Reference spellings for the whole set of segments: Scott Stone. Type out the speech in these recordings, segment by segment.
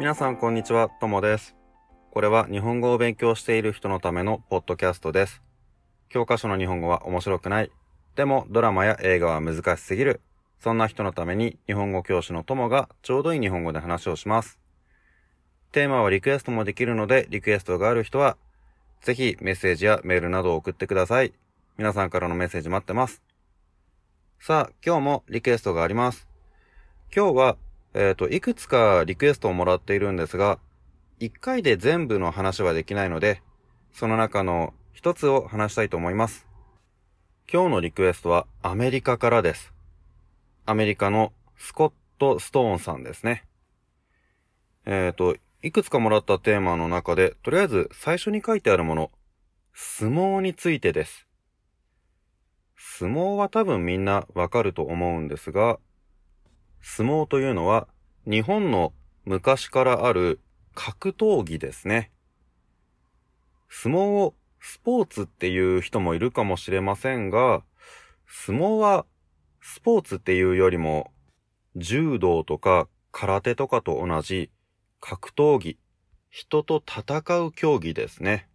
皆さんこんにちは、ともです。これは日本語を勉強している人のためのポッドキャストです。教科書の日本語は面白くない。でもドラマや映画は難しすぎる。そんな人のために日本語教師のともがちょうどいい日本語で話をします。テーマはリクエストもできるので、リクエストがある人はぜひメッセージやメールなどを送ってください。皆さんからのメッセージ待ってます。さあ、今日もリクエストがあります。今日は、いくつかリクエストをもらっているんですが、1回で全部の話はできないので、その中の一つを話したいと思います。今日のリクエストはアメリカからです。アメリカのスコット・ストーンさんですね。いくつかもらったテーマの中で、とりあえず最初に書いてあるもの、相撲についてです。相撲は多分みんなわかると思うんですが、相撲というのは日本の昔からある格闘技ですね。相撲をスポーツっていう人もいるかもしれませんが、相撲はスポーツっていうよりも柔道とか空手とかと同じ格闘技、人と戦う競技ですね。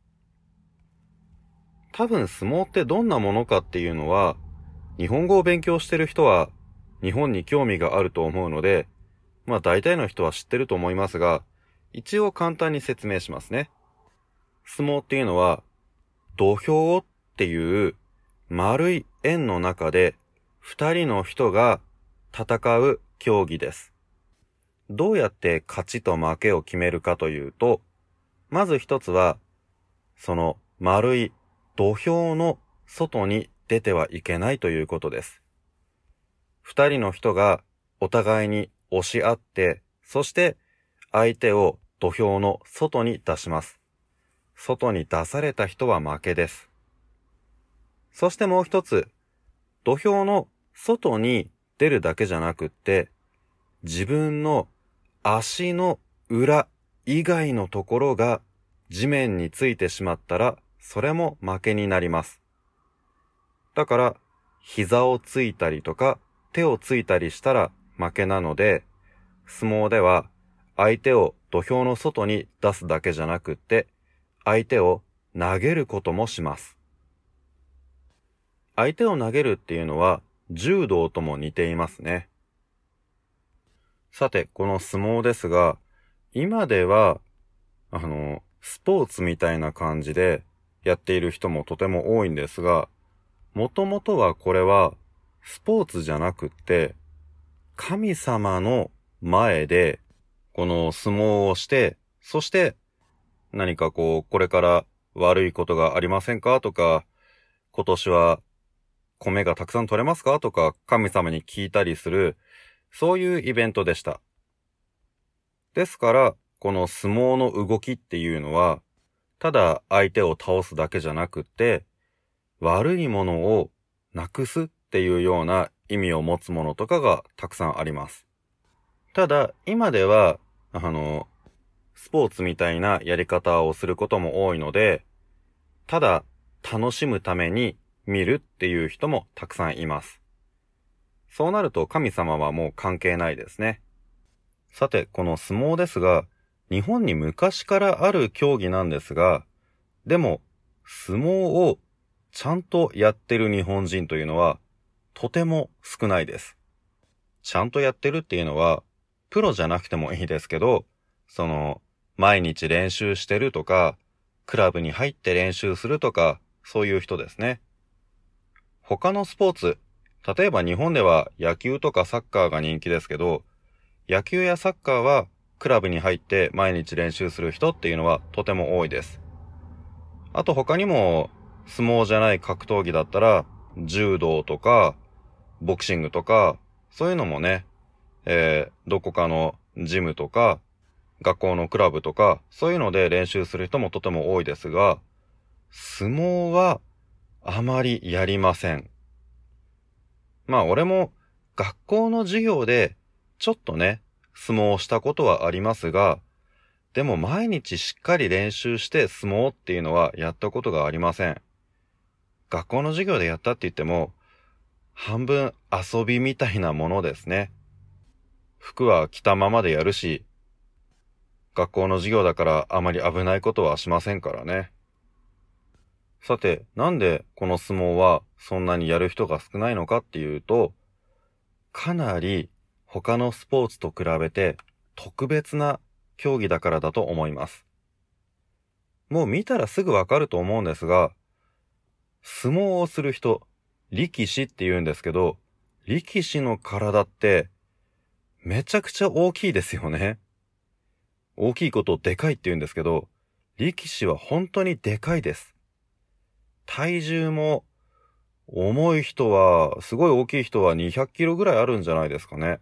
多分相撲ってどんなものかっていうのは、日本語を勉強してる人は日本に興味があると思うので、まあ大体の人は知ってると思いますが、一応簡単に説明しますね。相撲っていうのは、土俵っていう丸い円の中で二人の人が戦う競技です。どうやって勝ちと負けを決めるかというと、まず一つは、その丸い土俵の外に出てはいけないということです。二人の人がお互いに押し合って、そして相手を土俵の外に出します。外に出された人は負けです。そしてもう一つ、土俵の外に出るだけじゃなくって、自分の足の裏以外のところが地面についてしまったら、それも負けになります。だから、膝をついたりとか、手をついたりしたら負けなので、相撲では相手を土俵の外に出すだけじゃなくって、相手を投げることもします。相手を投げるっていうのは柔道とも似ていますね。さて、この相撲ですが、今では、スポーツみたいな感じでやっている人もとても多いんですが、もともとはこれはスポーツじゃなくって、神様の前で、この相撲をして、そして何かこれから悪いことがありませんかとか、今年は米がたくさん取れますかとか、神様に聞いたりする、そういうイベントでした。ですから、この相撲の動きっていうのは、ただ相手を倒すだけじゃなくって、悪いものをなくすっていうような意味を持つものとかがたくさんあります。ただ、今では、スポーツみたいなやり方をすることも多いので、ただ楽しむために見るっていう人もたくさんいます。そうなると神様はもう関係ないですね。さて、この相撲ですが、日本に昔からある競技なんですが、でも、相撲をちゃんとやってる日本人というのは、とても少ないです。ちゃんとやってるっていうのは、プロじゃなくてもいいですけど、毎日練習してるとか、クラブに入って練習するとか、そういう人ですね。他のスポーツ、例えば日本では野球とかサッカーが人気ですけど、野球やサッカーはクラブに入って毎日練習する人っていうのはとても多いです。あと他にも相撲じゃない格闘技だったら柔道とかボクシングとかそういうのもね、どこかのジムとか学校のクラブとかそういうので練習する人もとても多いですが、相撲はあまりやりません。まあ俺も学校の授業でちょっとね、相撲をしたことはありますが、でも毎日しっかり練習して相撲っていうのはやったことがありません。学校の授業でやったって言っても、半分遊びみたいなものですね。服は着たままでやるし、学校の授業だからあまり危ないことはしませんからね。さて、なんでこの相撲はそんなにやる人が少ないのかっていうと、かなり他のスポーツと比べて特別な競技だからだと思います。もう見たらすぐわかると思うんですが、相撲をする人、力士って言うんですけど、力士の体ってめちゃくちゃ大きいですよね。大きいことをでかいって言うんですけど、力士は本当にでかいです。体重も重い人は、すごい大きい人は200キロぐらいあるんじゃないですかね。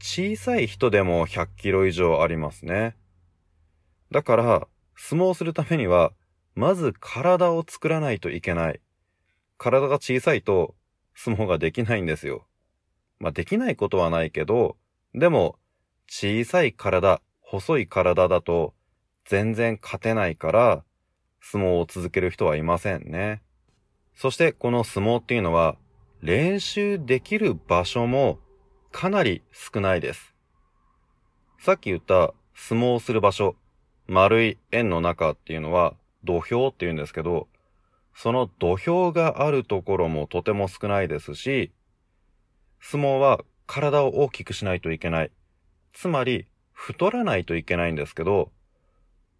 小さい人でも100キロ以上ありますね。だから、相撲をするためには、まず体を作らないといけない。体が小さいと相撲ができないんですよ。できないことはないけど、でも小さい体、細い体だと全然勝てないから、相撲を続ける人はいませんね。そしてこの相撲っていうのは、練習できる場所もかなり少ないです。さっき言った相撲をする場所、丸い円の中っていうのは土俵っていうんですけど、その土俵があるところもとても少ないですし、相撲は体を大きくしないといけない。つまり太らないといけないんですけど、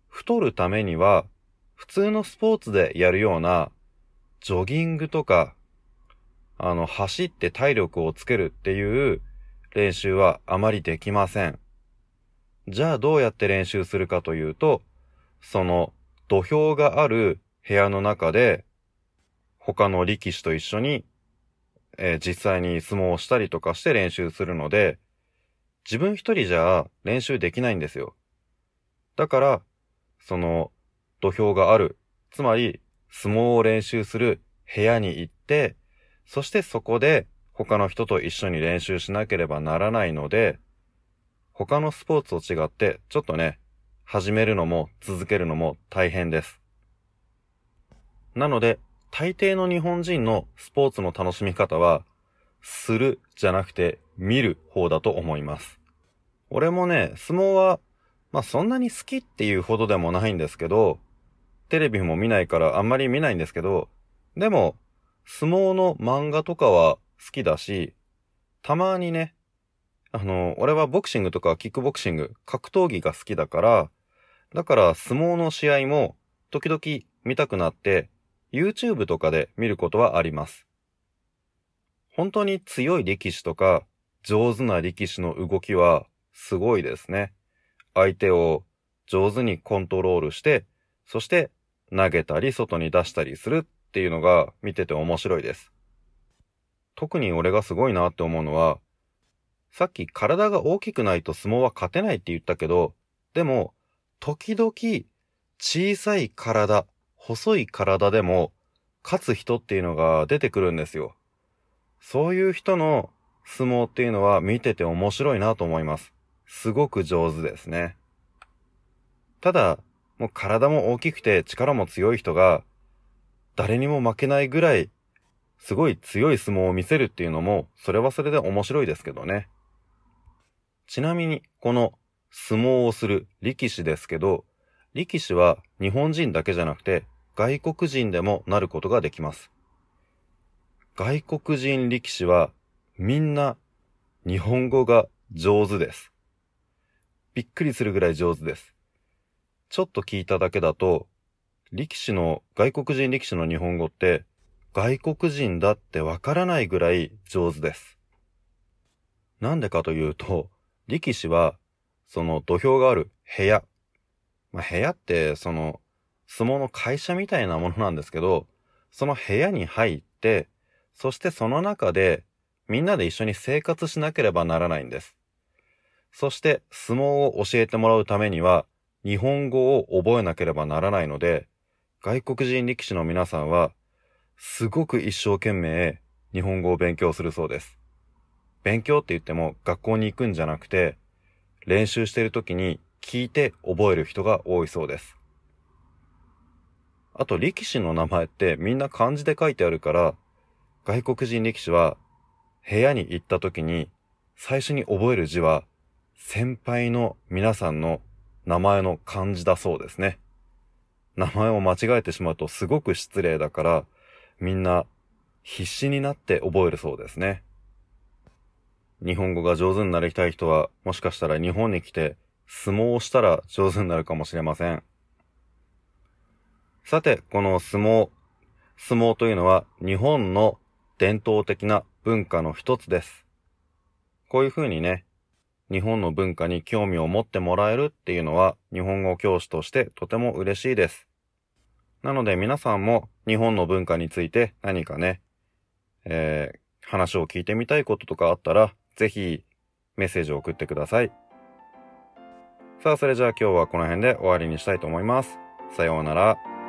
太るためには、普通のスポーツでやるようなジョギングとか走って体力をつけるっていう練習はあまりできません。じゃあどうやって練習するかというと、その土俵がある部屋の中で他の力士と一緒に、実際に相撲をしたりとかして練習するので、自分一人じゃ練習できないんですよ。だからその土俵がある、つまり相撲を練習する部屋に行って、そしてそこで他の人と一緒に練習しなければならないので、他のスポーツと違ってちょっとね、始めるのも続けるのも大変です。なので、大抵の日本人のスポーツの楽しみ方は、するじゃなくて見る方だと思います。俺もね、相撲はそんなに好きっていうほどでもないんですけど、テレビも見ないからあんまり見ないんですけど、でも相撲の漫画とかは好きだし、たまにね、俺はボクシングとかキックボクシング、格闘技が好きだから、相撲の試合も時々見たくなって、YouTube とかで見ることはあります。本当に強い力士とか、上手な力士の動きはすごいですね。相手を上手にコントロールして、そして投げたり外に出したりするっていうのが見てて面白いです。特に俺がすごいなって思うのは、さっき体が大きくないと相撲は勝てないって言ったけど、でも時々小さい体、細い体でも勝つ人っていうのが出てくるんですよ。そういう人の相撲っていうのは見てて面白いなと思います。すごく上手ですね。ただ、もう体も大きくて力も強い人が誰にも負けないぐらいすごい強い相撲を見せるっていうのもそれはそれで面白いですけどね。ちなみにこの相撲をする力士ですけど、力士は日本人だけじゃなくて外国人でもなることができます。外国人力士はみんな日本語が上手です。びっくりするぐらい上手です。ちょっと聞いただけだと、外国人力士の日本語って、外国人だってわからないぐらい上手です。なんでかというと、力士は、その土俵がある部屋。部屋って、相撲の会社みたいなものなんですけど、その部屋に入って、そしてその中で、みんなで一緒に生活しなければならないんです。そして、相撲を教えてもらうためには、日本語を覚えなければならないので、外国人力士の皆さんは、すごく一生懸命日本語を勉強するそうです。勉強って言っても学校に行くんじゃなくて、練習している時に聞いて覚える人が多いそうです。あと力士の名前ってみんな漢字で書いてあるから、外国人力士は部屋に行った時に最初に覚える字は、先輩の皆さんの名前の漢字だそうですね。名前を間違えてしまうとすごく失礼だから、みんな必死になって覚えるそうですね。日本語が上手になりたい人は、もしかしたら日本に来て相撲をしたら上手になるかもしれません。さて、この相撲というのは日本の伝統的な文化の一つです。こういうふうにね、日本の文化に興味を持ってもらえるっていうのは日本語教師としてとても嬉しいです。なので皆さんも日本の文化について何かね、話を聞いてみたいこととかあったらぜひメッセージを送ってください。さあ、それじゃあ今日はこの辺で終わりにしたいと思います。さようなら。